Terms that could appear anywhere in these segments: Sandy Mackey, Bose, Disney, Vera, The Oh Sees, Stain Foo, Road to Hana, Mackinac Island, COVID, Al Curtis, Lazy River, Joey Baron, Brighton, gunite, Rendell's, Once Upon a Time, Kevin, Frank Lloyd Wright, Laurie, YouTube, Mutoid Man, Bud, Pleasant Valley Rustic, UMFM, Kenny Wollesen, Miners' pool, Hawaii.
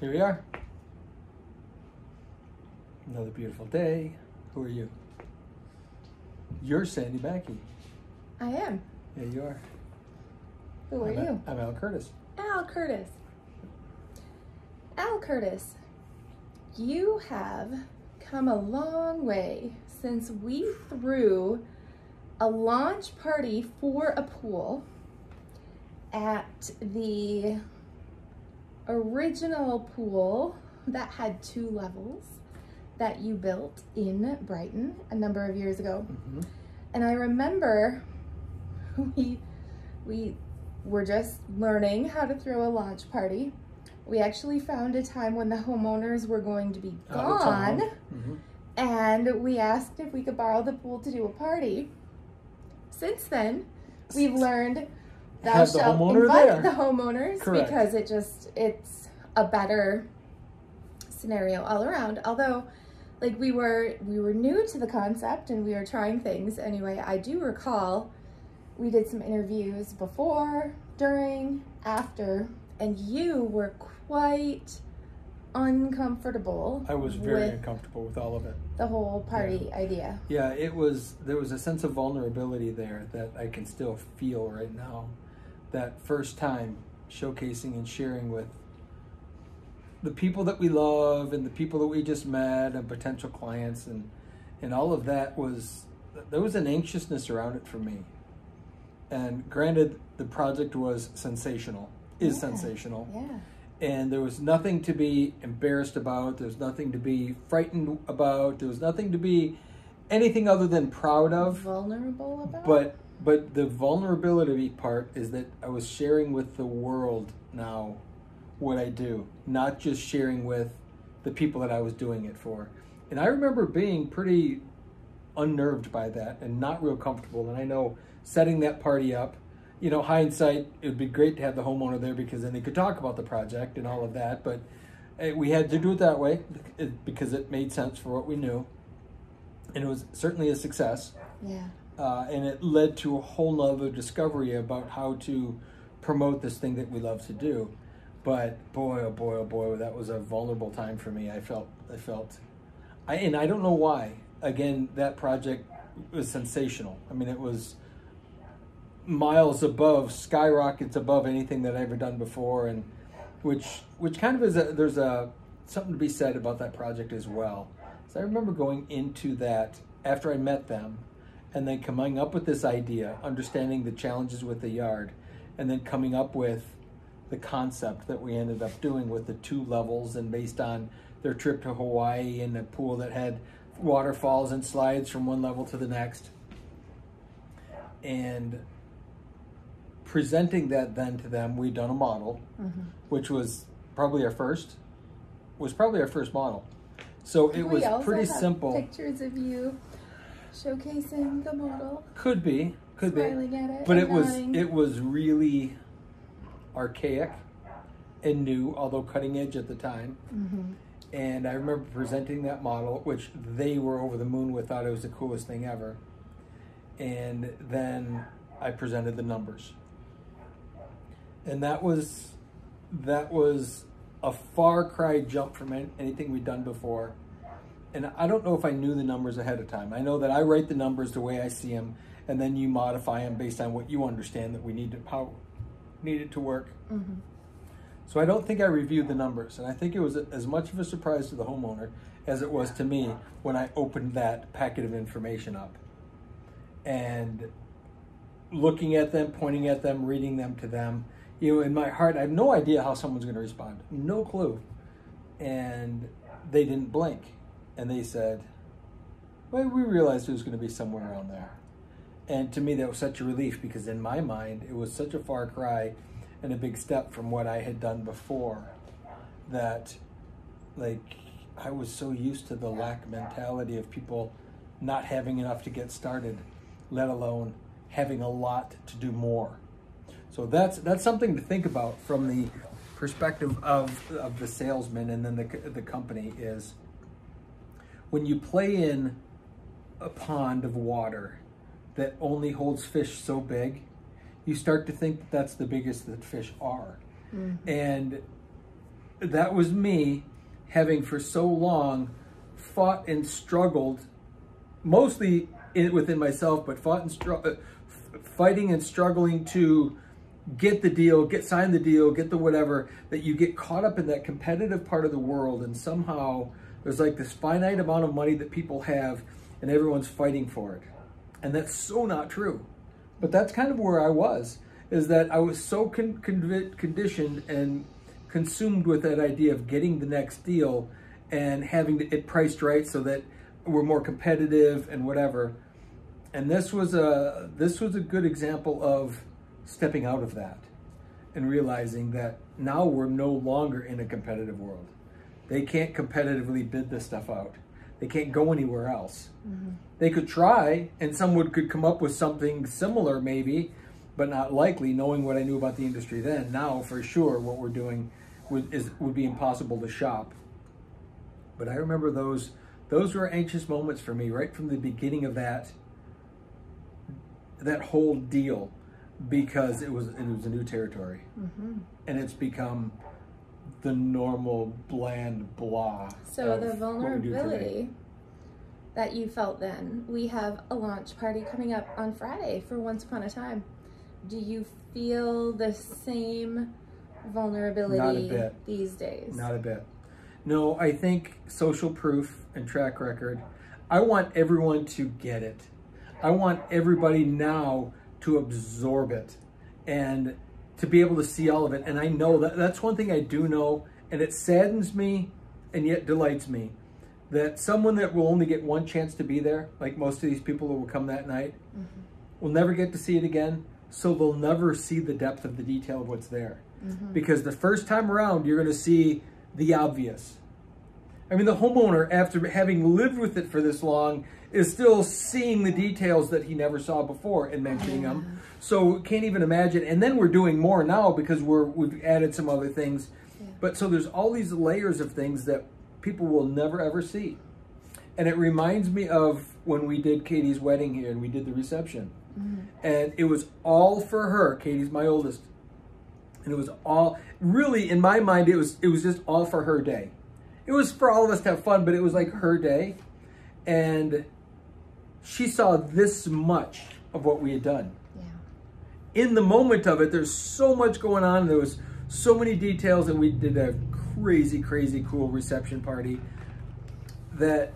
Here we are. Another beautiful day. Who are you? You're Sandy Mackey. I am. Yeah, you are. Who are you? I'm Al Curtis. Al Curtis. Al Curtis, you have come a long way since we threw a launch party for a pool at the original pool that had 2 levels that you built in Brighton a number of years ago. Mm-hmm. And I remember we were just learning how to throw a launch party. We actually found a time when the homeowners were going to be gone, mm-hmm. and we asked if we could borrow the pool to do a party. Since then, we've learned thou shalt invite the homeowners. Correct. Because it's a better scenario all around. Although, like, we were new to the concept and we were trying things anyway. I do recall we did some interviews before, during, after, and you were quite uncomfortable. I was very uncomfortable with all of it. The whole party idea. Yeah, there was a sense of vulnerability there that I can still feel right now. That first time showcasing and sharing with the people that we love and the people that we just met and potential clients and all of that, there was an anxiousness around it for me. And granted, the project was sensational. Sensational. Yeah. And there was nothing to be embarrassed about. There was nothing to be frightened about. There was nothing to be anything other than proud of. Vulnerable about? But the vulnerability part is that I was sharing with the world now what I do, not just sharing with the people that I was doing it for. And I remember being pretty unnerved by that and not real comfortable. And I know setting that party up, you know, hindsight, it would be great to have the homeowner there because then they could talk about the project and all of that. But we had to do it that way because it made sense for what we knew. And it was certainly a success. Yeah. And it led to a whole nother discovery about how to promote this thing that we love to do. But boy, oh boy, oh boy, that was a vulnerable time for me. And I don't know why. Again, that project was sensational. I mean, it was miles above, skyrockets above anything that I've ever done before, and which kind of is there's something to be said about that project as well. So I remember going into that after I met them and then coming up with this idea, understanding the challenges with the yard, and then coming up with the concept that we ended up doing with the 2 levels and based on their trip to Hawaii and a pool that had waterfalls and slides from one level to the next. And presenting that then to them, we'd done a model, mm-hmm. which was probably our first model. So it was pretty simple. Pictures of you showcasing the model. Could be. At it, but it was really archaic and new, although cutting edge at the time. Mm-hmm. And I remember presenting that model, which they were over the moon with, thought it was the coolest thing ever. And then I presented the numbers. And that was a far cry jump from anything we'd done before. And I don't know if I knew the numbers ahead of time. I know that I write the numbers the way I see them, and then you modify them based on what you understand that we need it to work. Mm-hmm. So I don't think I reviewed the numbers. And I think it was as much of a surprise to the homeowner as it was to me when I opened that packet of information up. And looking at them, pointing at them, reading them to them. You know, in my heart, I have no idea how someone's going to respond. No clue. And they didn't blink. And they said, well, we realized it was going to be somewhere around there. And to me, that was such a relief because in my mind, it was such a far cry and a big step from what I had done before that, like, I was so used to the lack mentality of people not having enough to get started, let alone having a lot to do more. So that's something to think about from the perspective of the salesman and then the company is when you play in a pond of water that only holds fish so big, you start to think that's the biggest that fish are. Mm-hmm. And that was me having for so long fought and struggled, mostly within myself, but fighting and struggling to get the deal, sign the deal, get the whatever, that you get caught up in that competitive part of the world, and somehow there's like this finite amount of money that people have and everyone's fighting for it. And that's so not true. But that's kind of where I was, is that I was so conditioned and consumed with that idea of getting the next deal and having it priced right so that we're more competitive and whatever. And this was a good example of stepping out of that and realizing that now we're no longer in a competitive world. They can't competitively bid this stuff out. They can't go anywhere else. Mm-hmm. They could try, and someone could come up with something similar maybe, but not likely, knowing what I knew about the industry then. Now, for sure, what we're doing would be impossible to shop. But I remember those were anxious moments for me right from the beginning of that whole deal, because it was a new territory. Mm-hmm. And it's become the normal bland blah. So the vulnerability that you felt then, we have a launch party coming up on Friday for Once Upon a Time. Do you feel the same vulnerability these days? Not a bit. No, I think social proof and track record. I want everyone to get it. I want everybody now to absorb it and to be able to see all of it. And I know that's one thing I do know, and it saddens me and yet delights me, that someone that will only get one chance to be there, like most of these people that will come that night, mm-hmm, will never get to see it again. So they'll never see the depth of the detail of what's there. Mm-hmm. Because the first time around, you're gonna see the obvious. I mean, the homeowner, after having lived with it for this long, is still seeing the details that he never saw before and mentioning them. So can't even imagine. And then we're doing more now because we've added some other things. Yeah. But so there's all these layers of things that people will never ever see. And it reminds me of when we did Katie's wedding here and we did the reception. Mm-hmm. And it was all for her. Katie's my oldest. And it was all, really, in my mind, it was just all for her day. It was for all of us to have fun, but it was like her day. And she saw this much of what we had done. Yeah. In the moment of it, there's so much going on. There was so many details, and we did a crazy, crazy cool reception party that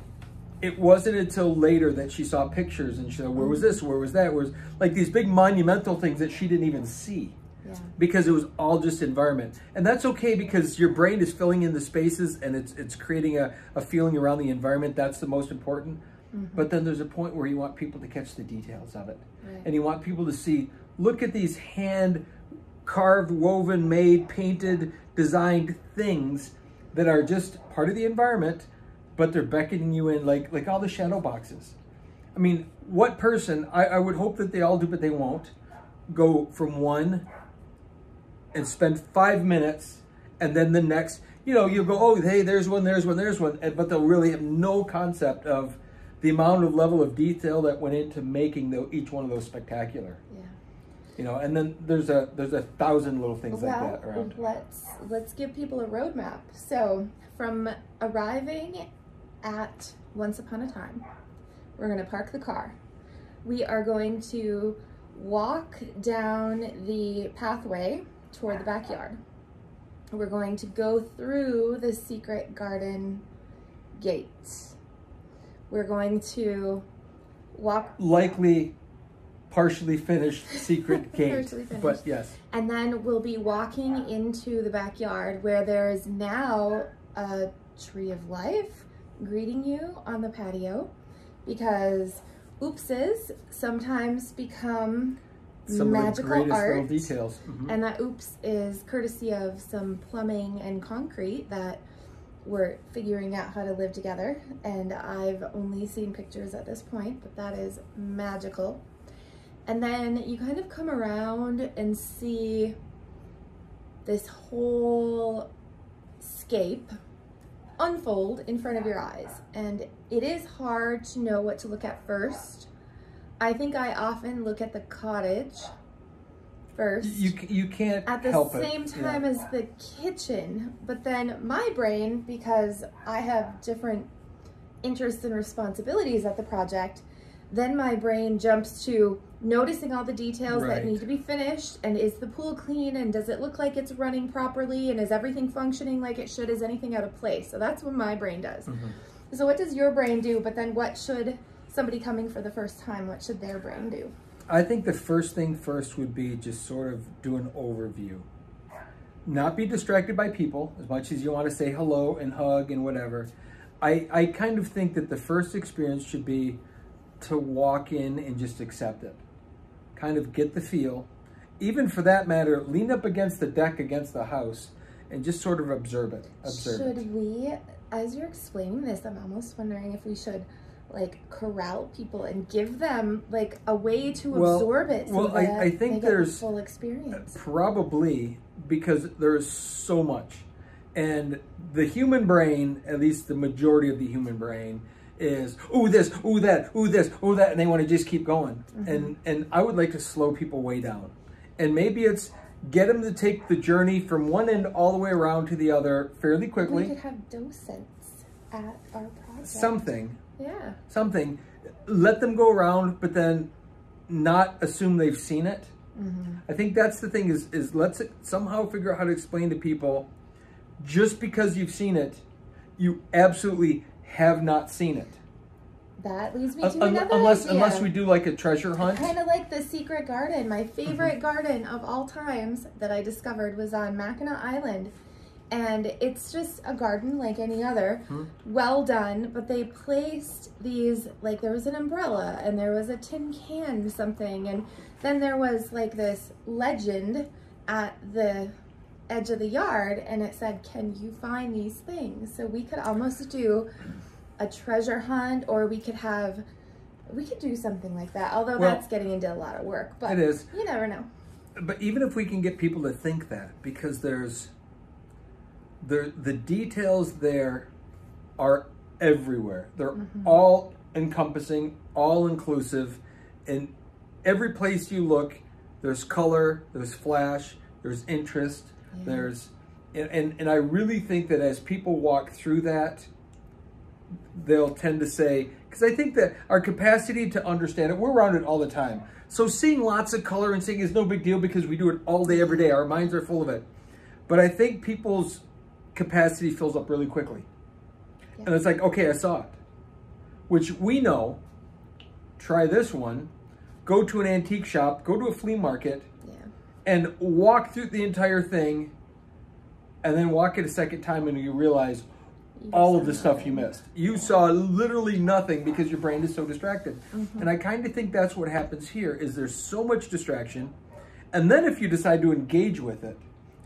it wasn't until later that she saw pictures and she said, where was this? Where was that? Where was, like, these big monumental things that she didn't even see. Yeah. Because it was all just environment. And that's okay, because your brain is filling in the spaces and it's creating a feeling around the environment. That's the most important. Mm-hmm. But then there's a point where you want people to catch the details of it. Right. And you want people to see, look at these hand carved, woven, made, painted, designed things that are just part of the environment, but they're beckoning you in, like all the shadow boxes. I mean, what person, I would hope that they all do, but they won't, go from one and spend 5 minutes, and then the next, you'll go, oh, hey, there's one, there's one, there's one, but they'll really have no concept of the amount of level of detail that went into making each one of those spectacular. Yeah. And then there's a thousand little things like that around. Let's give people a roadmap. So from arriving at Once Upon a Time, we're gonna park the car. We are going to walk down the pathway toward the backyard. We're going to go through the secret garden gate. We're going to walk. Likely partially finished secret gate. Partially finished. But yes. And then we'll be walking into the backyard where there is now a tree of life greeting you on the patio, because oopses sometimes become magical art, details. Mm-hmm. And that oops is courtesy of some plumbing and concrete that we're figuring out how to live together. And I've only seen pictures at this point, but that is magical. And then you kind of come around and see this whole scape unfold in front of your eyes. And it is hard to know what to look at first. I think I often look at the cottage first. You can't help it. At the same time as the kitchen. But then my brain, because I have different interests and responsibilities at the project, then my brain jumps to noticing all the details that need to be finished, and is the pool clean, and does it look like it's running properly, and is everything functioning like it should, is anything out of place? So that's what my brain does. Mm-hmm. So what does your brain do, but then what should somebody coming for the first time, what should their brain do? I think the first thing first would be just sort of do an overview. Not be distracted by people, as much as you want to say hello and hug and whatever. I kind of think that the first experience should be to walk in and just accept it. Kind of get the feel. Even for that matter, lean up against the deck against the house and just sort of observe it. Should we, as you're explaining this, I'm almost wondering if we should like corral people and give them like a way to absorb it. So I think there's full experience. Probably, because there is so much. And the human brain, at least the majority of the human brain, is ooh this, ooh that, ooh this, ooh that, and they want to just keep going. Mm-hmm. And I would like to slow people way down. And maybe it's get them to take the journey from one end all the way around to the other fairly quickly. We could have docents at our project. Something. Yeah. Something. Let them go around, but then not assume they've seen it. Mm-hmm. I think that's the thing is let's somehow figure out how to explain to people, just because you've seen it, you absolutely have not seen it. That leads me to another idea. Unless we do like a treasure hunt. Kind of like the secret garden. My favorite garden of all times that I discovered was on Mackinac Island. And it's just a garden like any other, well done, but they placed these, like there was an umbrella and there was a tin can something. And then there was like this legend at the edge of the yard, and it said, can you find these things? So we could almost do a treasure hunt, or we could do something like that. Although that's getting into a lot of work, but it is. You never know. But even if we can get people to think that, because there's the details there are everywhere. They're all encompassing, all inclusive, and every place you look, there's color, there's flash, there's interest. There's, and I really think that as people walk through that, they'll tend to say, because I think that our capacity to understand it, we're around it all the time. So seeing lots of color and seeing is no big deal because we do it all day, every day. Our minds are full of it. But I think people's capacity fills up really quickly. Yeah. And it's like, okay, I saw it. Which we know, try this one, go to an antique shop, go to a flea market, and walk through the entire thing, and then walk it a second time, and you realize all of the stuff you missed. You saw literally nothing because your brain is so distracted. And I kind of think that's what happens here, is there's so much distraction, and then if you decide to engage with it,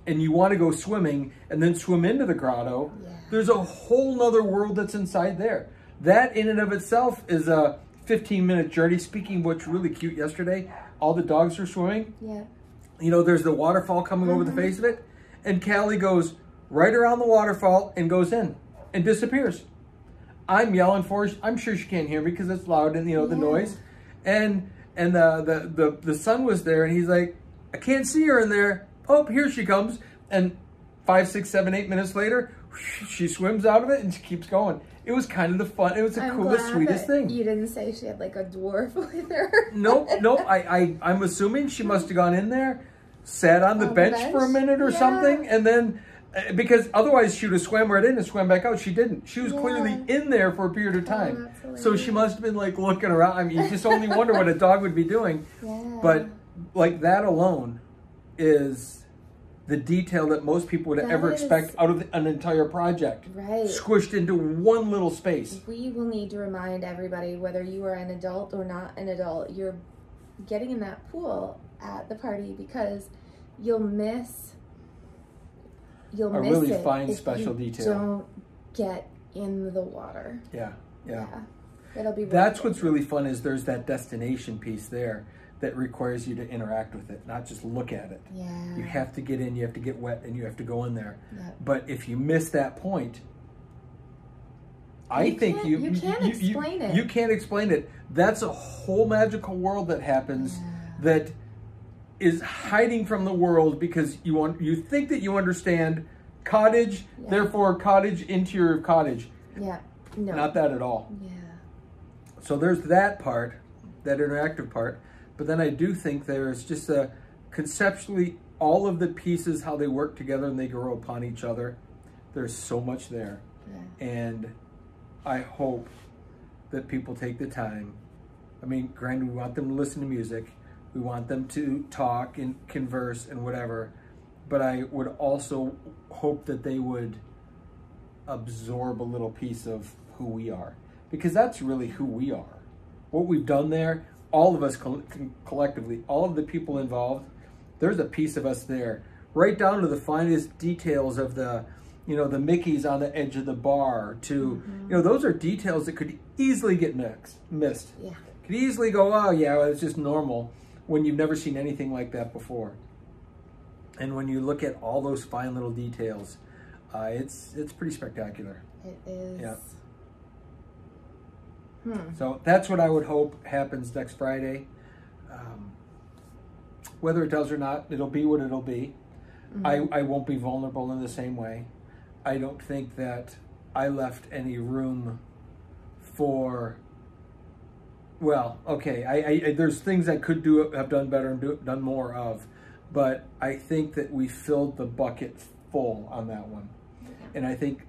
and you want to go swimming, and then swim into the grotto, there's a whole nother world that's inside there. That in and of itself is a 15-minute journey. Speaking of which, really cute yesterday, all the dogs are swimming. Yeah. You know, there's the waterfall coming over the face of it. And Callie goes right around the waterfall and goes in and disappears. I'm yelling for her. I'm sure she can't hear me because it's loud and, you know, the noise. And the son was there, and he's like, I can't see her in there. Oh, here she comes. And 5, 6, 7, 8 minutes later, she swims out of it and she keeps going. It was kind of the fun. It was the coolest, sweetest thing. You didn't say she had like a dwarf with her. Nope. I'm assuming she must have gone in there, sat on the bench for a minute or something, and then because otherwise she would have swam right in and swam back out. She didn't. She was clearly in there for a period of time. Oh, so she must have been like looking around. I mean, you just only wonder what a dog would be doing. Yeah. But like that alone is the detail that most people would ever expect out of an entire project. Right. Squished into one little space. We will need to remind everybody, whether you are an adult or not an adult, you're getting in that pool at the party because you'll miss a really fine special detail. Don't get in the water. Yeah. It'll be That's what's really fun is there's that destination piece there that requires you to interact with it, not just look at it. Yeah. You have to get in, you have to get wet, and you have to go in there. Yep. But if you miss that point, I think you can't explain it. You can't explain it. That's a whole magical world that happens that is hiding from the world because you think that you understand cottage, yeah. Therefore cottage, interior of cottage. Yeah, no. Not that at all. Yeah. So there's that part, that interactive part. But then I do think there's just a conceptually all of the pieces, how they work together and they grow upon each other. There's so much there. Yeah. And I hope that people take the time. I mean, granted, we want them to listen to music. We want them to talk and converse and whatever. But I would also hope that they would absorb a little piece of who we are. Because that's really who we are. What we've done there, all of us collectively, all of the people involved, there's a piece of us there. Right down to the finest details of the, you know, the Mickeys on the edge of the bar to, mm-hmm. you know, those are details that could easily get missed. Yeah. Could easily go, oh yeah, well, it's just normal when you've never seen anything like that before. And when you look at all those fine little details, it's pretty spectacular. It is. Yeah. So that's what I would hope happens next Friday. Whether it does or not, it'll be what it'll be. Mm-hmm. I won't be vulnerable in the same way. I don't think that I left any room for, well, okay, I there's things I could do, have done better and done more of, but I think that we filled the bucket full on that one. Yeah. And I think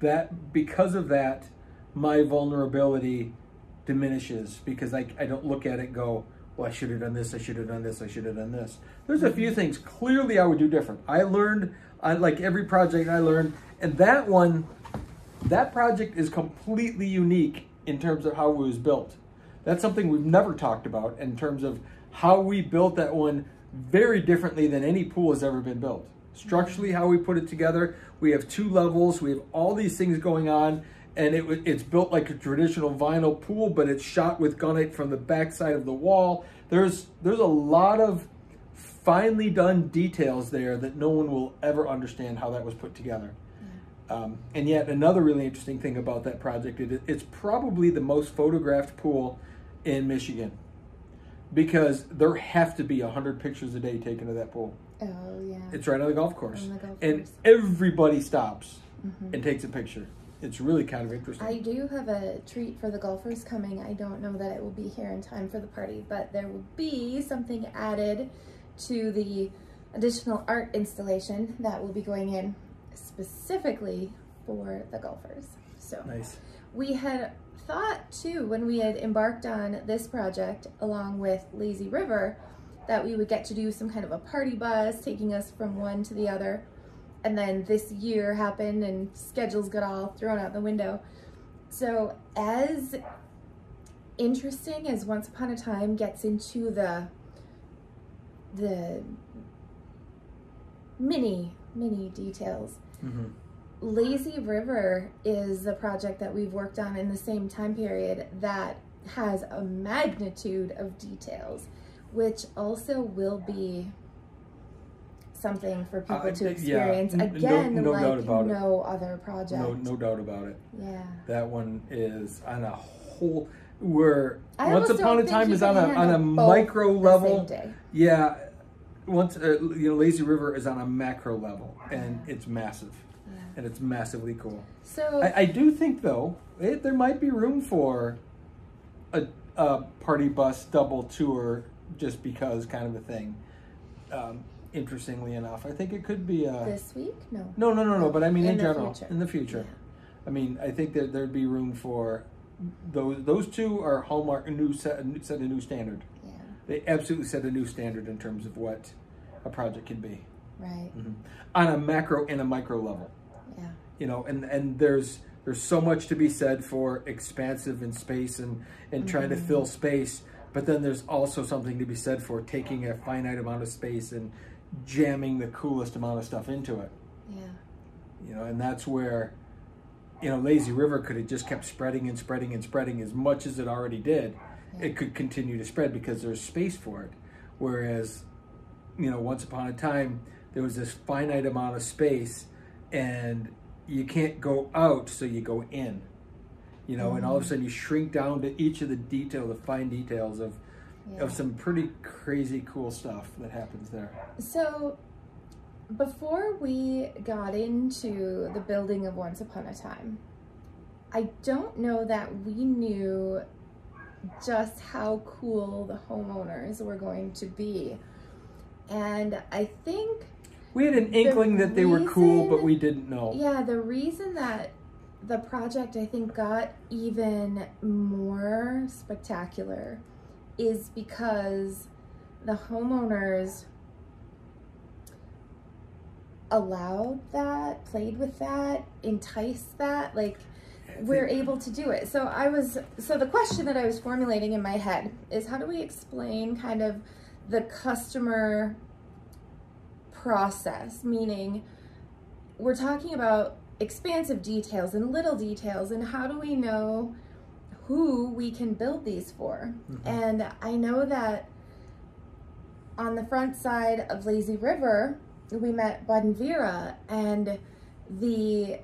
that because of that, my vulnerability diminishes because I don't look at it and go, well, I should have done this, I should have done this, I should have done this. There's a few things clearly I would do different. I learned, like every project I learned, and that one, that project is completely unique in terms of how it was built. That's something we've never talked about in terms of how we built that one very differently than any pool has ever been built. Structurally, how we put it together, we have 2 levels, we have all these things going on. And it's built like a traditional vinyl pool, but it's shot with gunite from the backside of the wall. There's a lot of finely done details there that no one will ever understand how that was put together. Yeah. And yet another really interesting thing about that project, it's probably the most photographed pool in Michigan because there have to be 100 pictures a day taken of that pool. Oh, yeah. It's right on the golf course. And everybody stops mm-hmm. and takes a picture. It's really kind of interesting. I do have a treat for the golfers coming. I don't know that it will be here in time for the party, but there will be something added to the additional art installation that will be going in specifically for the golfers. So nice. We had thought too, when we had embarked on this project along with Lazy River, that we would get to do some kind of a party bus, taking us from one to the other. And then this year happened and schedules got all thrown out the window. So as interesting as Once Upon a Time gets into the mini details, mm-hmm. Lazy River is the project that we've worked on in the same time period that has a magnitude of details, which also will be something for people to experience. Yeah. Again, no doubt about it. No other project. No doubt about it. Yeah. That one is on a whole, where Once Upon a Time is on a micro level. Yeah. Lazy River is on a macro level and it's massive. Yeah. And it's massively cool. So I do think though, there might be room for a party bus double tour just because kind of a thing. Interestingly enough, I think it could be this week. No. But I mean, in the future, yeah. I mean, I think that there'd be room for those. Those two are hallmark. Set a new standard. Yeah, they absolutely set a new standard in terms of what a project can be. Right. Mm-hmm. On a macro and a micro level. Yeah. You know, and there's so much to be said for expansive in space and mm-hmm. trying to fill space, but then there's also something to be said for taking a finite amount of space and jamming the coolest amount of stuff into it. Yeah. You know, and that's where, you know, Lazy River could have just kept spreading and spreading and spreading as much as it already did. Yeah. It could continue to spread because there's space for it. Whereas, you know, Once Upon a Time, there was this finite amount of space and you can't go out, so you go in, you know, mm-hmm. and all of a sudden you shrink down to each of the fine details of, of some pretty crazy cool stuff that happens there. So before we got into the building of Once Upon a Time, I don't know that we knew just how cool the homeowners were going to be. And I think we had an inkling that they were cool, but we didn't know. Yeah, the reason that the project, I think, got even more spectacular is because the homeowners allowed that, played with that, enticed that, like we're able to do it. So the question that I was formulating in my head is, how do we explain kind of the customer process? Meaning, we're talking about expansive details and little details, and how do we know who we can build these for? Mm-hmm. And I know that on the front side of Lazy River, we met Bud and Vera, and the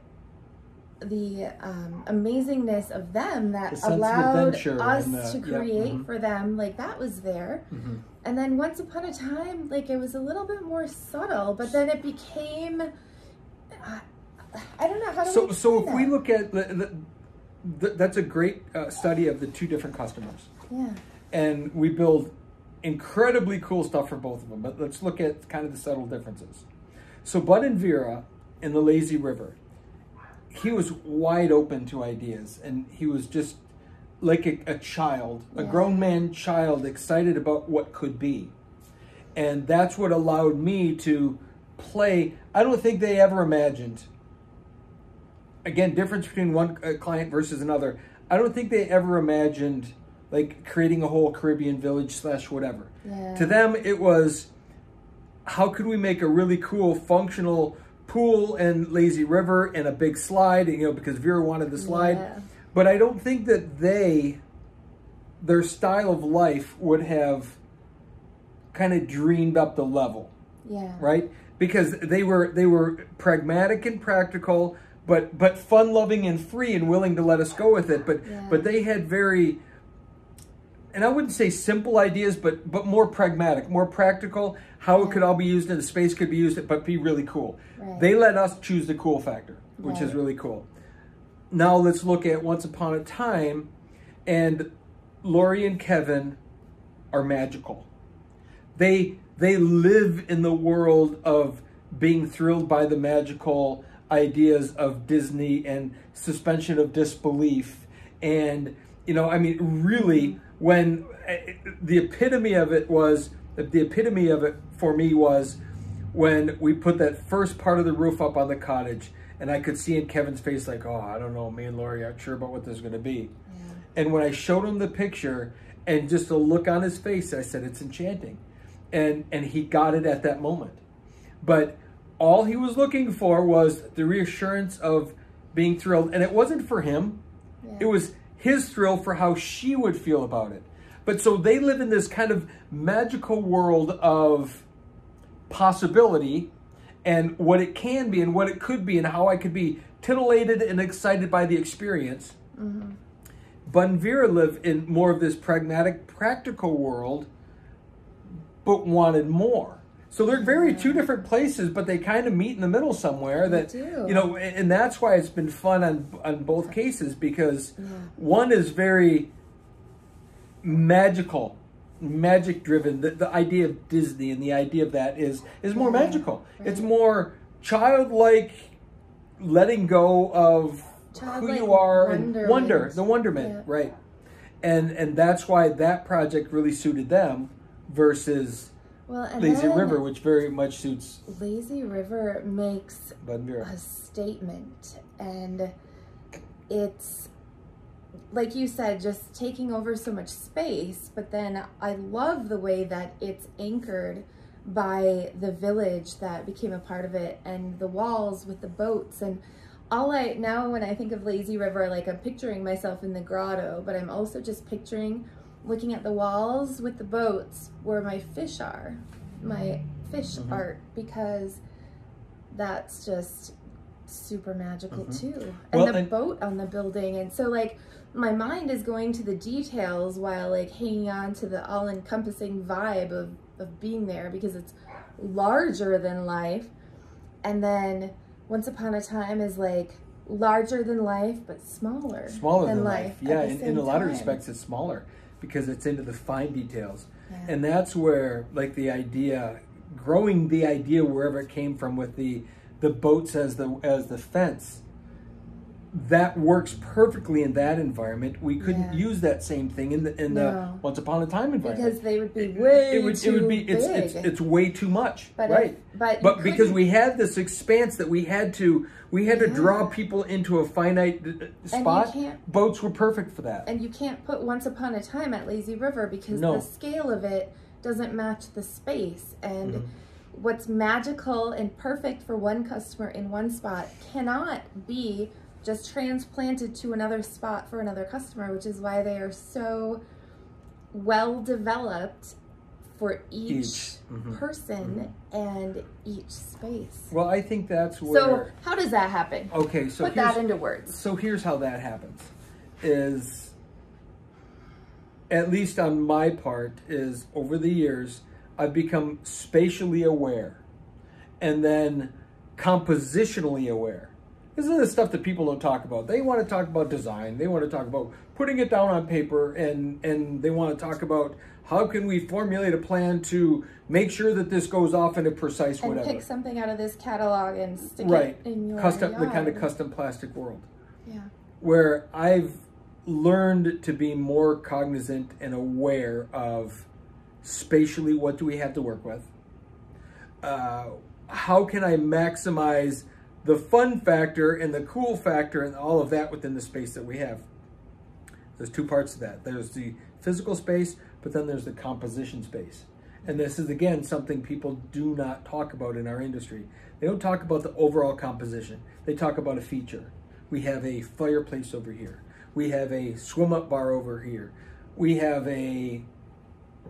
amazingness of them that allowed us to create for them, like that was there. Mm-hmm. And then Once Upon a Time, like it was a little bit more subtle, but then it became, I don't know how to explain that. So if we look at, that's a great study of the two different customers. Yeah. And we build incredibly cool stuff for both of them, but let's look at kind of the subtle differences. So Bud and Vera in the Lazy River, he was wide open to ideas, and he was just like a child, a grown man child, excited about what could be. And that's what allowed me to play. I don't think they ever imagined, again, difference between one client versus another. I don't think they ever imagined like creating a whole Caribbean village slash whatever. Yeah. To them, it was, how could we make a really cool functional pool and Lazy River and a big slide, you know, because Vera wanted the slide. Yeah. But I don't think that their style of life would have kind of dreamed up the level. Yeah. Right? Because they were pragmatic and practical, but fun loving and free and willing to let us go with it. But they had very, and I wouldn't say simple ideas, but more pragmatic, more practical, how it could all be used and the space could be used, but be really cool. Right. They let us choose the cool factor, which is really cool. Now let's look at Once Upon a Time, and Laurie and Kevin are magical. They live in the world of being thrilled by the magical ideas of Disney and suspension of disbelief. And, you know, I mean, really, when the epitome of it for me was when we put that first part of the roof up on the cottage, and I could see in Kevin's face like, oh, I don't know, me and Laurie aren't sure about what this is going to be. Yeah. And when I showed him the picture and just the look on his face, I said, it's enchanting. And he got it at that moment. But all he was looking for was the reassurance of being thrilled. And it wasn't for him. Yeah. It was his thrill for how she would feel about it. But so they live in this kind of magical world of possibility and what it can be and what it could be and how I could be titillated and excited by the experience. Mm-hmm. Bud and Vera live in more of this pragmatic, practical world, but wanted more. So they're very two different places, but they kind of meet in the middle somewhere. That you know, and that's why it's been fun on both cases, because one is very magical, magic driven. The idea of Disney and the idea of that is more magical. Right. It's more childlike, letting go of childlike who you are and wonderment, right? And that's why that project really suited them versus. Well, and Lazy River, which very much suits. Lazy River makes a statement, and it's, like you said, just taking over so much space, but then I love the way that it's anchored by the village that became a part of it, and the walls with the boats, and now when I think of Lazy River, like I'm picturing myself in the grotto, but I'm also just picturing looking at the walls with the boats where my fish are, my fish art, because that's just super magical too. And well, the boat on the building. And so like my mind is going to the details while like hanging on to the all encompassing vibe of being there because it's larger than life. And then Once Upon a Time is like larger than life, but smaller than life. Yeah, in a lot of respects it's smaller because it's into the fine details. Yeah. And that's where like the idea, growing the idea wherever it came from with the boats as the fence, that works perfectly in that environment. We couldn't use that same thing in the Once Upon a Time environment because they would be way too big. It's way too much, but because we had this expanse that we had to draw people into a finite spot. Boats were perfect for that. And you can't put Once Upon a Time at Lazy River because the scale of it doesn't match the space. And what's magical and perfect for one customer in one spot cannot be just transplanted to another spot for another customer, which is why they are so well developed for each person and each space. Well, I think that's where... So how does that happen? Okay, so put that into words. So here's how that happens is, at least on my part, is over the years, I've become spatially aware and then compositionally aware. This is the stuff that people don't talk about. They want to talk about design. They want to talk about putting it down on paper, and they want to talk about how can we formulate a plan to make sure that this goes off in a precise and whatever. And pick something out of this catalog and stick it in your yard. The kind of custom plastic world. Yeah. Where I've learned to be more cognizant and aware of spatially, what do we have to work with? How can I maximize the fun factor and the cool factor and all of that within the space that we have? There's two parts to that. There's the physical space, but then there's the composition space. And this is, again, something people do not talk about in our industry. They don't talk about the overall composition. They talk about a feature. We have a fireplace over here. We have a swim-up bar over here. We have a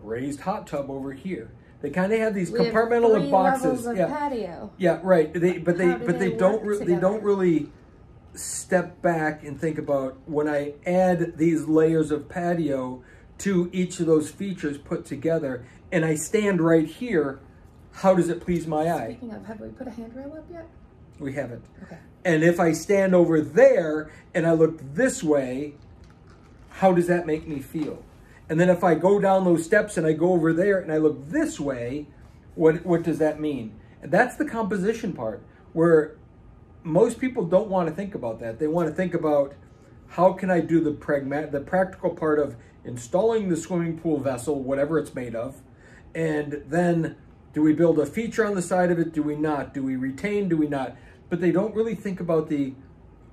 raised hot tub over here. They kind of have these compartmental boxes. Levels of patio. Yeah, right. They don't really step back and think about, when I add these layers of patio to each of those features put together, and I stand right here, how does it please my eye? Speaking of, have we put a handrail up yet? We haven't. Okay. And if I stand over there and I look this way, how does that make me feel? And then if I go down those steps and I go over there and I look this way, what does that mean? And that's the composition part, where most people don't want to think about that. They want to think about, how can I do the practical part of installing the swimming pool vessel, whatever it's made of, and then do we build a feature on the side of it? Do we not? Do we retain? Do we not? But they don't really think about the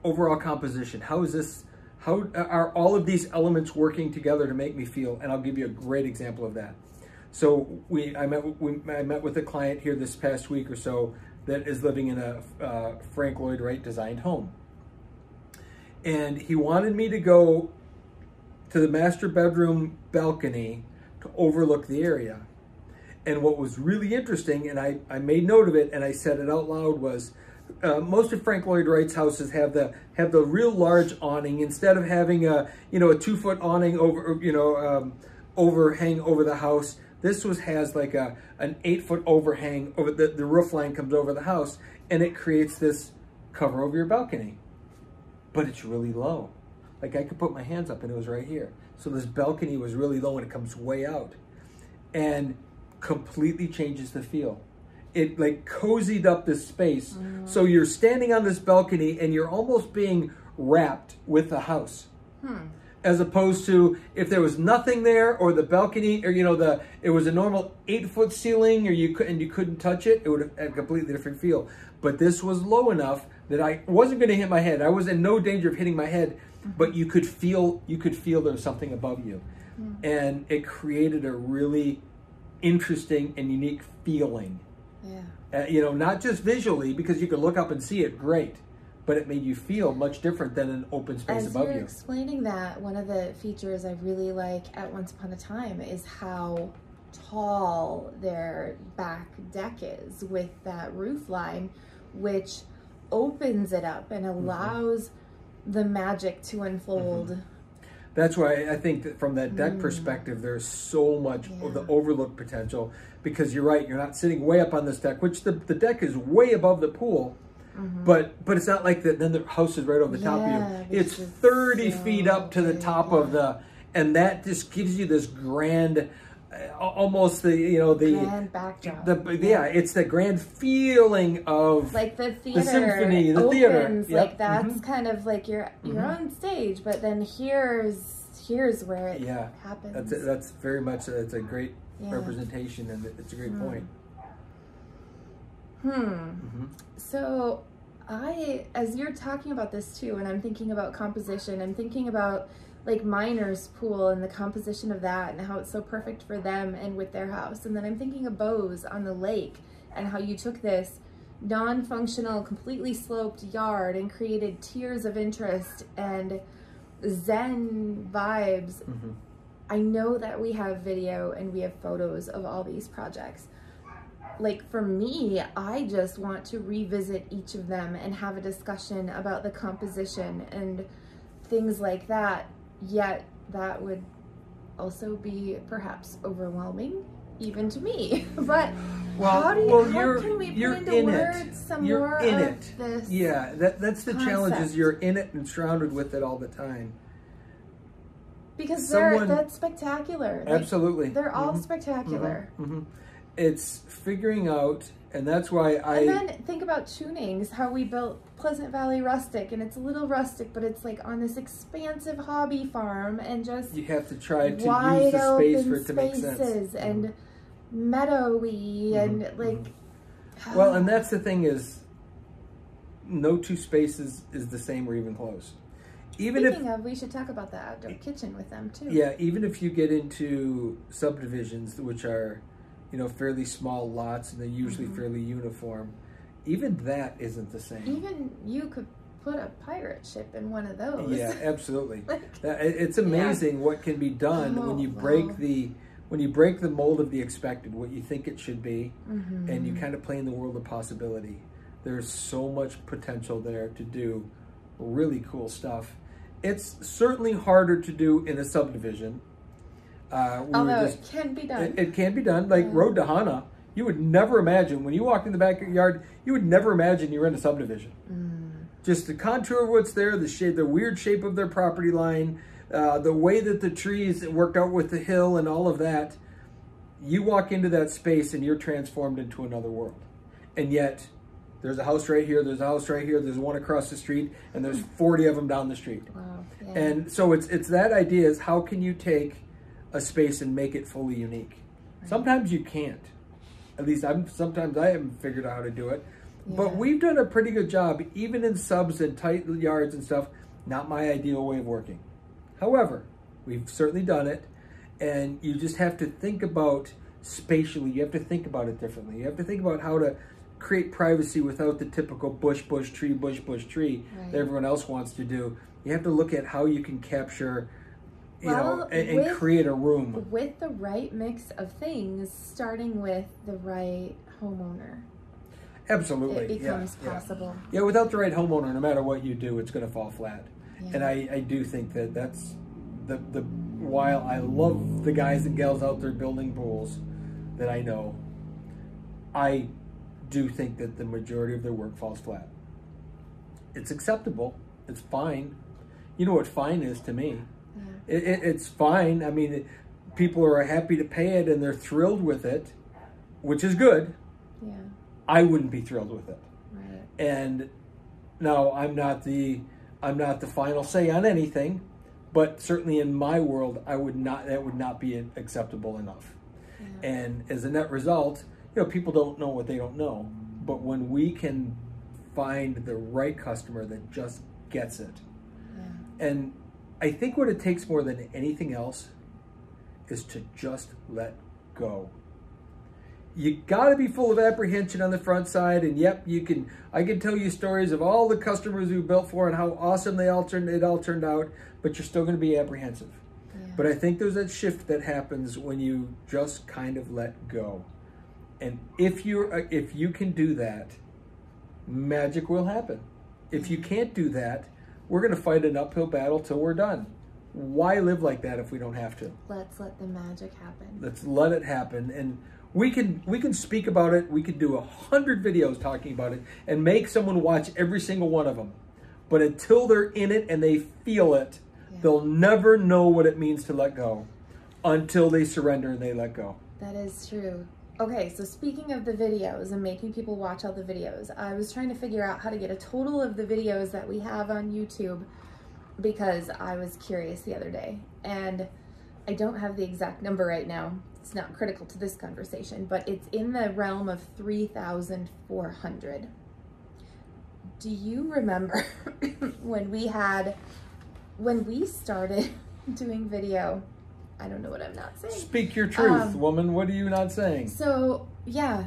overall composition. How is this... How are all of these elements working together to make me feel? And I'll give you a great example of that. So I met with a client here this past week or so that is living in a Frank Lloyd Wright designed home. And he wanted me to go to the master bedroom balcony to overlook the area. And what was really interesting, and I made note of it and I said it out loud, was most of Frank Lloyd Wright's houses have the real large awning, instead of having a 2-foot awning overhang over the house. This has like an 8-foot overhang over the roof line comes over the house, and it creates this cover over your balcony, but it's really low. Like, I could put my hands up and it was right here. So this balcony was really low and it comes way out, and completely changes the feel. It like cozied up this space. So you're standing on this balcony and you're almost being wrapped with the house. As opposed to if there was nothing there, or the balcony, or it was a normal 8-foot ceiling, or you couldn't touch it, it would have had a completely different feel. But this was low enough that I wasn't going to hit my head. I was in no danger of hitting my head, but you could feel there was something above you. And it created a really interesting and unique feeling. Yeah. Not just visually, because you could look up and see it, great, but it made you feel much different than an open space above you. As you're explaining that, one of the features I really like at Once Upon a Time is how tall their back deck is with that roof line, which opens it up and allows the magic to unfold. That's why I think that from that deck perspective, there's so much of the overlook potential, because you're right, you're not sitting way up on this deck, which the deck is way above the pool, but it's not like that. Then the house is right over the top of you. It's 30 feet up to the top of the, and that just gives you this grand, almost the, you know, the grand backdrop. It's the grand feeling of like the theater, the symphony, the theater. Like that's kind of like your on stage, but then here's where it happens. That's very much a great representation, and it's a great point. So I, as you're talking about this too, and I'm thinking about composition, I'm thinking about like Miners' Pool and the composition of that and how it's so perfect for them and with their house. And then I'm thinking of Bose on the lake and how you took this non-functional, completely sloped yard and created tiers of interest and Zen vibes. I know that we have video and we have photos of all these projects. Like for me, I just want to revisit each of them and have a discussion about the composition and things like that. Yet that would also be perhaps overwhelming, even to me. But how can we put into words some more of this? Yeah, that's the challenge, is you're in it and surrounded with it all the time. Because that's spectacular. Absolutely. Like, they're all spectacular. It's figuring out, and that's why I... And then think about tunings, how we built Pleasant Valley Rustic, and it's a little rustic, but it's like on this expansive hobby farm, and just... You have to try to use the space for it to make sense. And meadowy, and like... Well, and that's the thing is, no two spaces is the same or even close. Speaking of, we should talk about the outdoor kitchen with them too. Yeah, even if you get into subdivisions, which are... you know, fairly small lots, and they're usually fairly uniform. Even that isn't the same. Even you could put a pirate ship in one of those. Yeah, absolutely. It's amazing what can be done when you break the mold of the expected, what you think it should be, and you kind of play in the world of possibility. There's so much potential there to do really cool stuff. It's certainly harder to do in a subdivision. Although it can be done. It can be done. Like Road to Hana, you would never imagine, when you walked in the backyard, you would never imagine you were in a subdivision. Just the contour of what's there, the weird shape of their property line, the way that the trees worked out with the hill and all of that. You walk into that space and you're transformed into another world. And yet, there's a house right here, there's a house right here, there's one across the street, and there's 40 of them down the street. Wow. Yeah. And so it's that idea is, how can you take a space and make it fully unique? Sometimes you can't. At least I haven't figured out how to do it. But we've done a pretty good job, even in subs and tight yards and stuff. Not my ideal way of working. However, we've certainly done it. And you just have to think about spatially. You have to think about it differently. You have to think about how to create privacy without the typical bush, bush, tree that everyone else wants to do. You have to look at how you can capture, and create a room. With the right mix of things, starting with the right homeowner. Absolutely. It becomes possible. Yeah, without the right homeowner, no matter what you do, it's going to fall flat. And I do think that that's the while I love the guys and gals out there building pools that I know, I do think that the majority of their work falls flat. It's acceptable. It's fine. You know what fine is to me. It's fine. I mean, people are happy to pay it and they're thrilled with it, which is good. Yeah. I wouldn't be thrilled with it. Right. And no, I'm not the final say on anything, but certainly in my world, that would not be acceptable enough. Yeah. And as a net result, you know, people don't know what they don't know. But when we can find the right customer that just gets it, and I think what it takes more than anything else is to just let go. You gotta be full of apprehension on the front side, and I can tell you stories of all the customers we built for and how awesome it all turned out, but you're still gonna be apprehensive. Yeah. But I think there's that shift that happens when you just kind of let go. And if you can do that, magic will happen. If you can't do that, we're going to fight an uphill battle till we're done. Why live like that if we don't have to? Let's let the magic happen. Let's let it happen. And we can speak about it. We could do 100 videos talking about it and make someone watch every single one of them. But until they're in it and they feel it, yeah, they'll never know what it means to let go until they surrender and they let go. That is true. Okay, so speaking of the videos and making people watch all the videos, I was trying to figure out how to get a total of the videos that we have on YouTube because I was curious the other day. And I don't have the exact number right now. It's not critical to this conversation, but it's in the realm of 3,400. Do you remember when we started doing video? I don't know what I'm not saying. Speak your truth, woman. What are you not saying? So, yeah,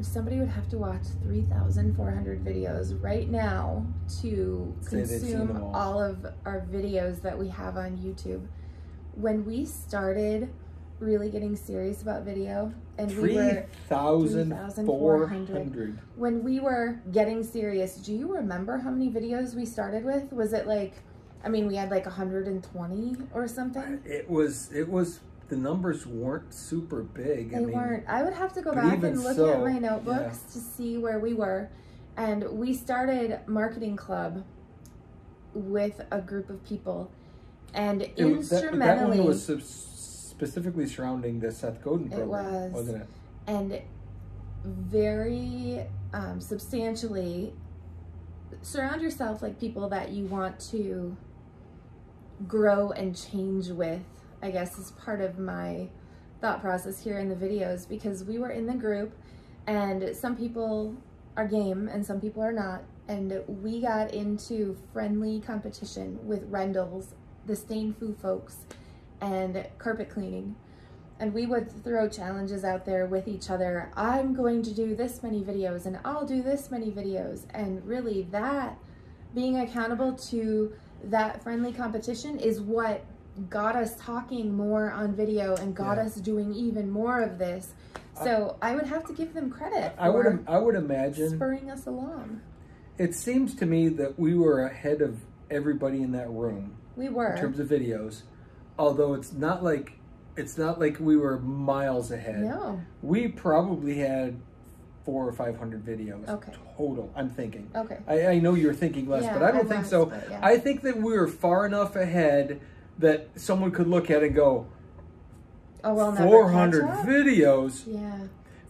somebody would have to watch 3,400 videos right now to consume all of our videos that we have on YouTube. When we started really getting serious about video, and we were 3,400. When we were getting serious, do you remember how many videos we started with? Was it like, I mean, we had like 120 or something. It was, the numbers weren't super big. They weren't. I would have to go back and look at my notebooks to see where we were. And we started Marketing Club with a group of people. And instrumentally. That one was specifically surrounding the Seth Godin program. It was. Wasn't it? And very substantially, surround yourself like people that you want to grow and change with, I guess, is part of my thought process here in the videos, because we were in the group and some people are game and some people are not. And we got into friendly competition with Rendell's, the Stain Foo folks, and carpet cleaning. And we would throw challenges out there with each other. I'm going to do this many videos and I'll do this many videos. And really that, being accountable to that friendly competition, is what got us talking more on video and got us doing even more of this. So I would have to give them credit I would imagine spurring us along. It seems to me that we were ahead of everybody in that room. We were. In terms of videos. Although it's not like we were miles ahead. No. We probably had 400 or 500 videos total, I'm thinking. Okay. I know you're thinking less, but I don't think so. Yeah. I think that we were far enough ahead that someone could look at it and go, oh, well, 400 videos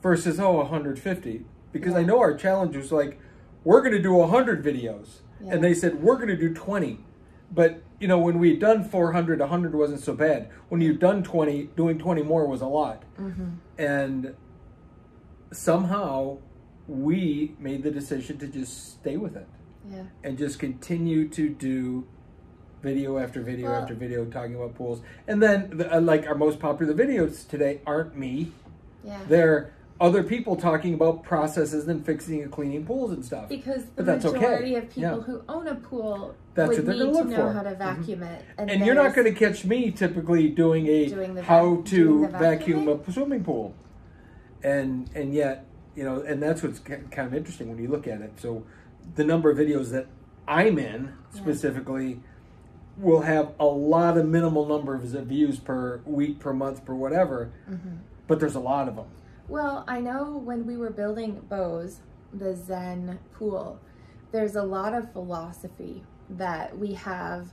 versus, oh, 150. Because I know our challenge was like, we're going to do 100 videos. Yeah. And they said, we're going to do 20. But, you know, when we'd done 400, 100 wasn't so bad. When you'd done 20, doing 20 more was a lot. Mm-hmm. And somehow we made the decision to just stay with it. Yeah. And just continue to do video after video after video talking about pools. And then, like, our most popular videos today aren't me. Yeah. They're other people talking about processes and fixing and cleaning pools and stuff. Because the majority of people who own a pool would need to know how to vacuum it. And you're not going to catch me typically doing how to vacuum a swimming pool. And yet, you know, and that's what's kind of interesting when you look at it. So the number of videos that I'm in specifically will have a lot of minimal number of views per week, per month, per whatever. Mm-hmm. But there's a lot of them. Well, I know when we were building Bose, the Zen pool, there's a lot of philosophy that we have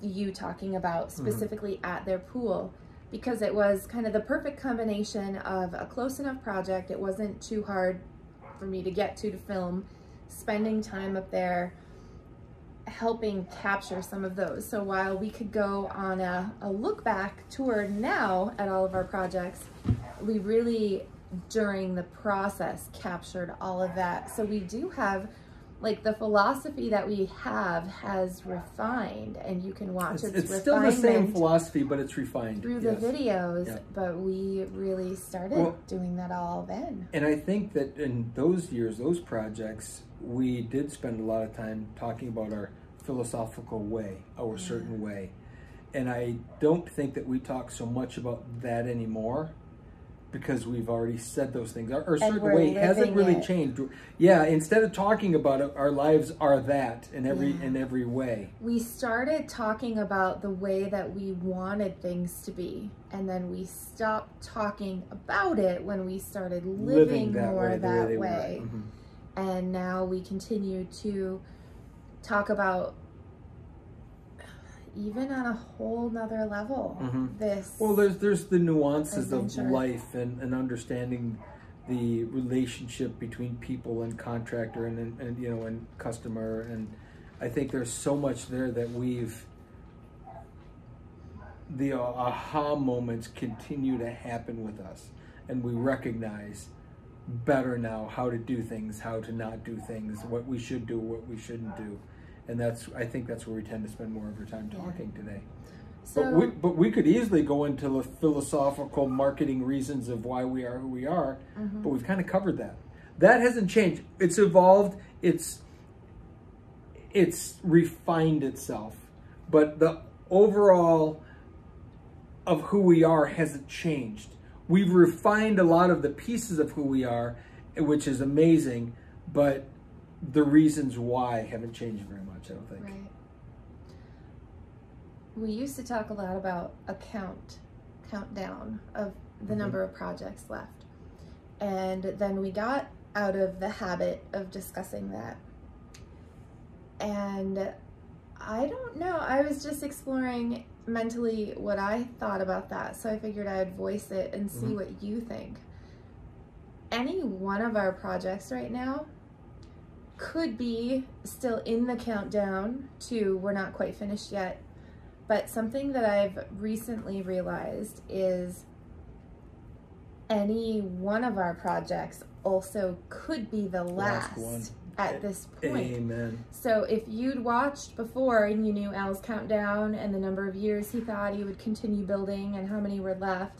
you talking about specifically at their pool, because it was kind of the perfect combination of a close enough project. It wasn't too hard for me to get to film, spending time up there, helping capture some of those. So while we could go on a look back tour now at all of our projects, we really, during the process, captured all of that. So we do have, like, the philosophy that we have has refined, and you can watch it's still the same philosophy, but it's refined through the videos. Yeah. But we really started doing that all then. And I think that in those years, those projects, we did spend a lot of time talking about our philosophical way, our certain way. And I don't think that we talk so much about that anymore. because we've already said those things. Our certain way hasn't really changed. Yeah, instead of talking about it, our lives are that in every way. We started talking about the way that we wanted things to be, and then we stopped talking about it when we started living more that way. Mm-hmm. And now we continue to talk about, even on a whole nother level, this. Well, there's the nuances of life and understanding the relationship between people and contractor and you know, and customer. And I think there's so much there that the aha moments continue to happen with us, and we recognize better now how to do things, how to not do things, what we should do, what we shouldn't do. And that's, I think that's where we tend to spend more of our time talking today. So, but we could easily go into the philosophical marketing reasons of why we are who we are, but we've kind of covered that. That hasn't changed. It's evolved. It's refined itself. But the overall of who we are hasn't changed. We've refined a lot of the pieces of who we are, which is amazing, but the reasons why haven't changed very much, I don't think. Right. We used to talk a lot about a countdown of the number of projects left. And then we got out of the habit of discussing that. And I don't know, I was just exploring mentally what I thought about that. So I figured I would voice it and see what you think. Any one of our projects right now could be still in the countdown to we're not quite finished yet. But something that I've recently realized is any one of our projects also could be the last one at this point. Amen. So if you'd watched before and you knew Al's countdown and the number of years he thought he would continue building and how many were left,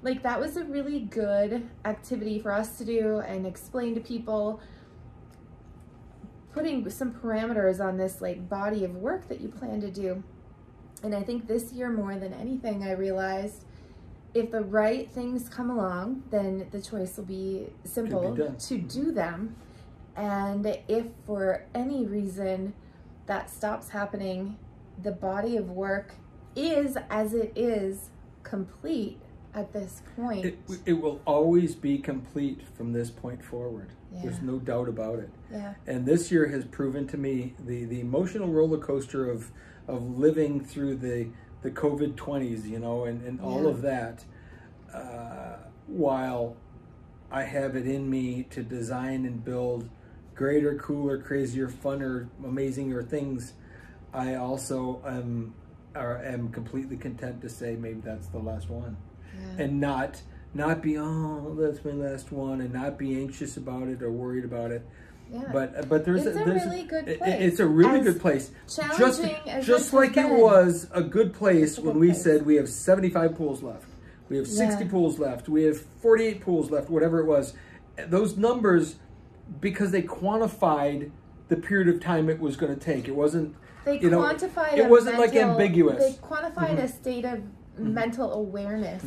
like that was a really good activity for us to do and explain to people, putting some parameters on this like body of work that you plan to do. And I think this year more than anything, I realized if the right things come along, then the choice will be simple to do them. And if for any reason that stops happening, the body of work is as it is, complete at this point. It will always be complete from this point forward. Yeah. There's no doubt about it. Yeah. And this year has proven to me the emotional roller coaster of living through the COVID 20s, you know, and all of that, while I have it in me to design and build greater, cooler, crazier, funner, amazinger things, I also am completely content to say maybe that's the last one. Yeah. And not be, oh, that's my last one, and not be anxious about it or worried about it. Yeah. But there's a really good place. It's a really good place. Challenging as just like it was a good place when we said we have 75 pools left, we have 60 pools left, we have 48 pools left, whatever it was. Those numbers, because they quantified the period of time it was going to take. It wasn't. They quantified. It wasn't like ambiguous. They quantified a state of mental awareness.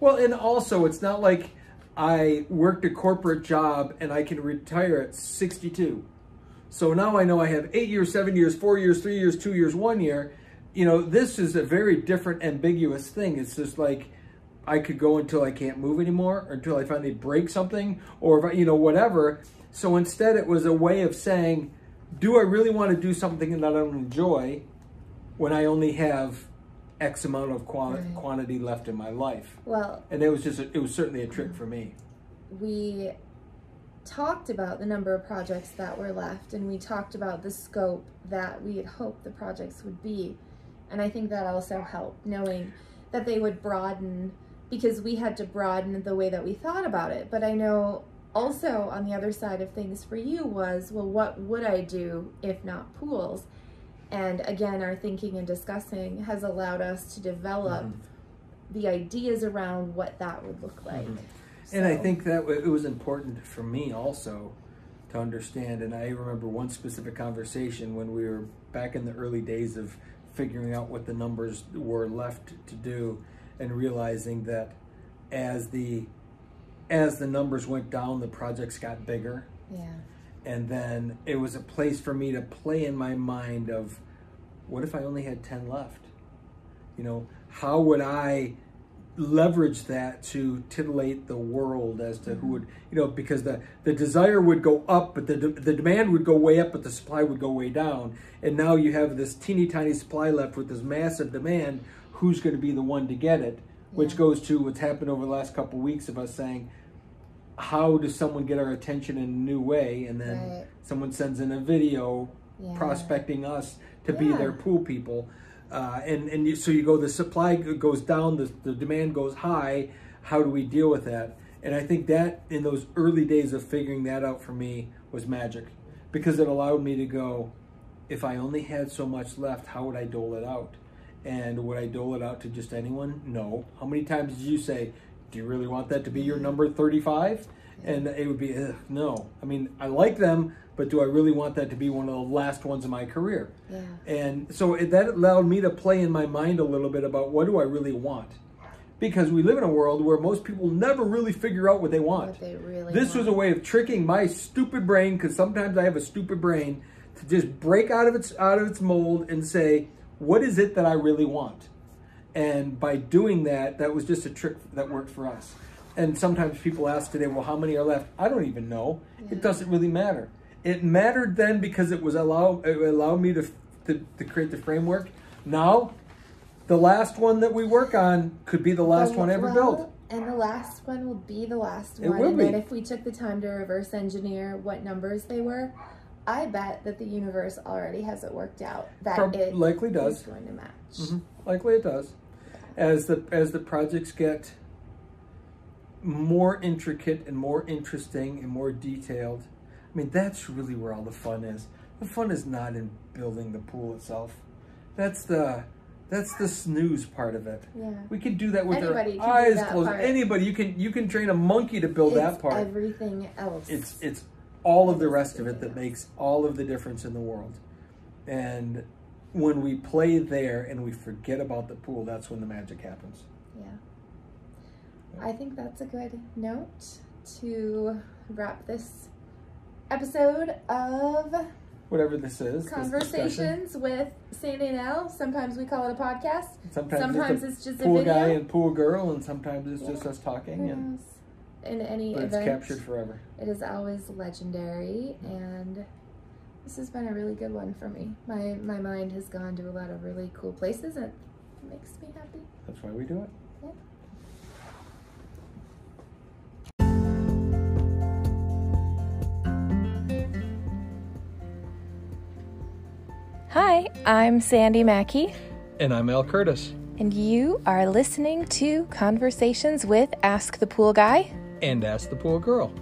Well, and also it's not like I worked a corporate job and I can retire at 62. So now I know I have 8 years, 7 years, 4 years, 3 years, 2 years, 1 year. You know, this is a very different ambiguous thing. It's just like I could go until I can't move anymore, or until I finally break something, or, you know, whatever. So instead it was a way of saying, do I really want to do something that I don't enjoy when I only have X amount of quantity left in my life? Well, and it was just, it was certainly a trick for me. We talked about the number of projects that were left, and we talked about the scope that we had hoped the projects would be. And I think that also helped, knowing that they would broaden, because we had to broaden the way that we thought about it. But I know also on the other side of things for you was, well, what would I do if not pools? And again, our thinking and discussing has allowed us to develop the ideas around what that would look like. So. And I think that it was important for me also to understand. And I remember one specific conversation when we were back in the early days of figuring out what the numbers were left to do, and realizing that as the as the numbers went down, the projects got bigger. Yeah. And then it was a place for me to play in my mind of, what if I only had 10 left? You know, how would I leverage that to titillate the world as to who would, you know, because the desire would go up, but the demand would go way up, but the supply would go way down. And now you have this teeny tiny supply left with this massive demand. Who's going to be the one to get it? Which goes to what's happened over the last couple of weeks of us saying, how does someone get our attention in a new way? And then someone sends in a video prospecting us to be their pool people. And so you go, the supply goes down, the demand goes high. How do we deal with that? And I think that in those early days of figuring that out for me was magic, because it allowed me to go, if I only had so much left, how would I dole it out? And would I dole it out to just anyone? No. How many times did you say, do you really want that to be your number 35? And it would be, ugh, no. I mean, I like them, but do I really want that to be one of the last ones in my career? Yeah. And so that allowed me to play in my mind a little bit about what do I really want? Because we live in a world where most people never really figure out what they want. What they really want. This was a way of tricking my stupid brain, because sometimes I have a stupid brain, to just break out of its mold and say, what is it that I really want? And by doing that, that was just a trick that worked for us. And sometimes people ask today, well, how many are left? I don't even know. Yeah. It doesn't really matter. It mattered then because it allowed me to create the framework. Now, the last one that we work on could be the last one ever built. And the last one will be the last one. It will be. And if we took the time to reverse engineer what numbers they were, I bet that the universe already has it worked out that it likely does. Is going to match. Mm-hmm. Likely it does. As the projects get more intricate and more interesting and more detailed, I mean, that's really where all the fun is. The fun is not in building the pool itself. That's the snooze part of it. Yeah. We could do that with our eyes closed. Anybody, you can train a monkey to build that part. Everything else. It's all of the rest of it that makes all of the difference in the world. And when we play there and we forget about the pool, that's when the magic happens. Yeah. I think that's a good note to wrap this episode of whatever this is. Conversations with Sandy and Al. Sometimes we call it a podcast. Sometimes it's just a pool video. Pool guy and pool girl, and sometimes it's just us talking. Who knows? In any event, it's captured forever. It is always legendary, and this has been a really good one for me. My mind has gone to a lot of really cool places, and it makes me happy. That's why we do it. Yeah. Hi, I'm Sandy Mackey. And I'm Al Curtis. And you are listening to Conversations with Ask the Pool Guy. And Ask the Pool Girl.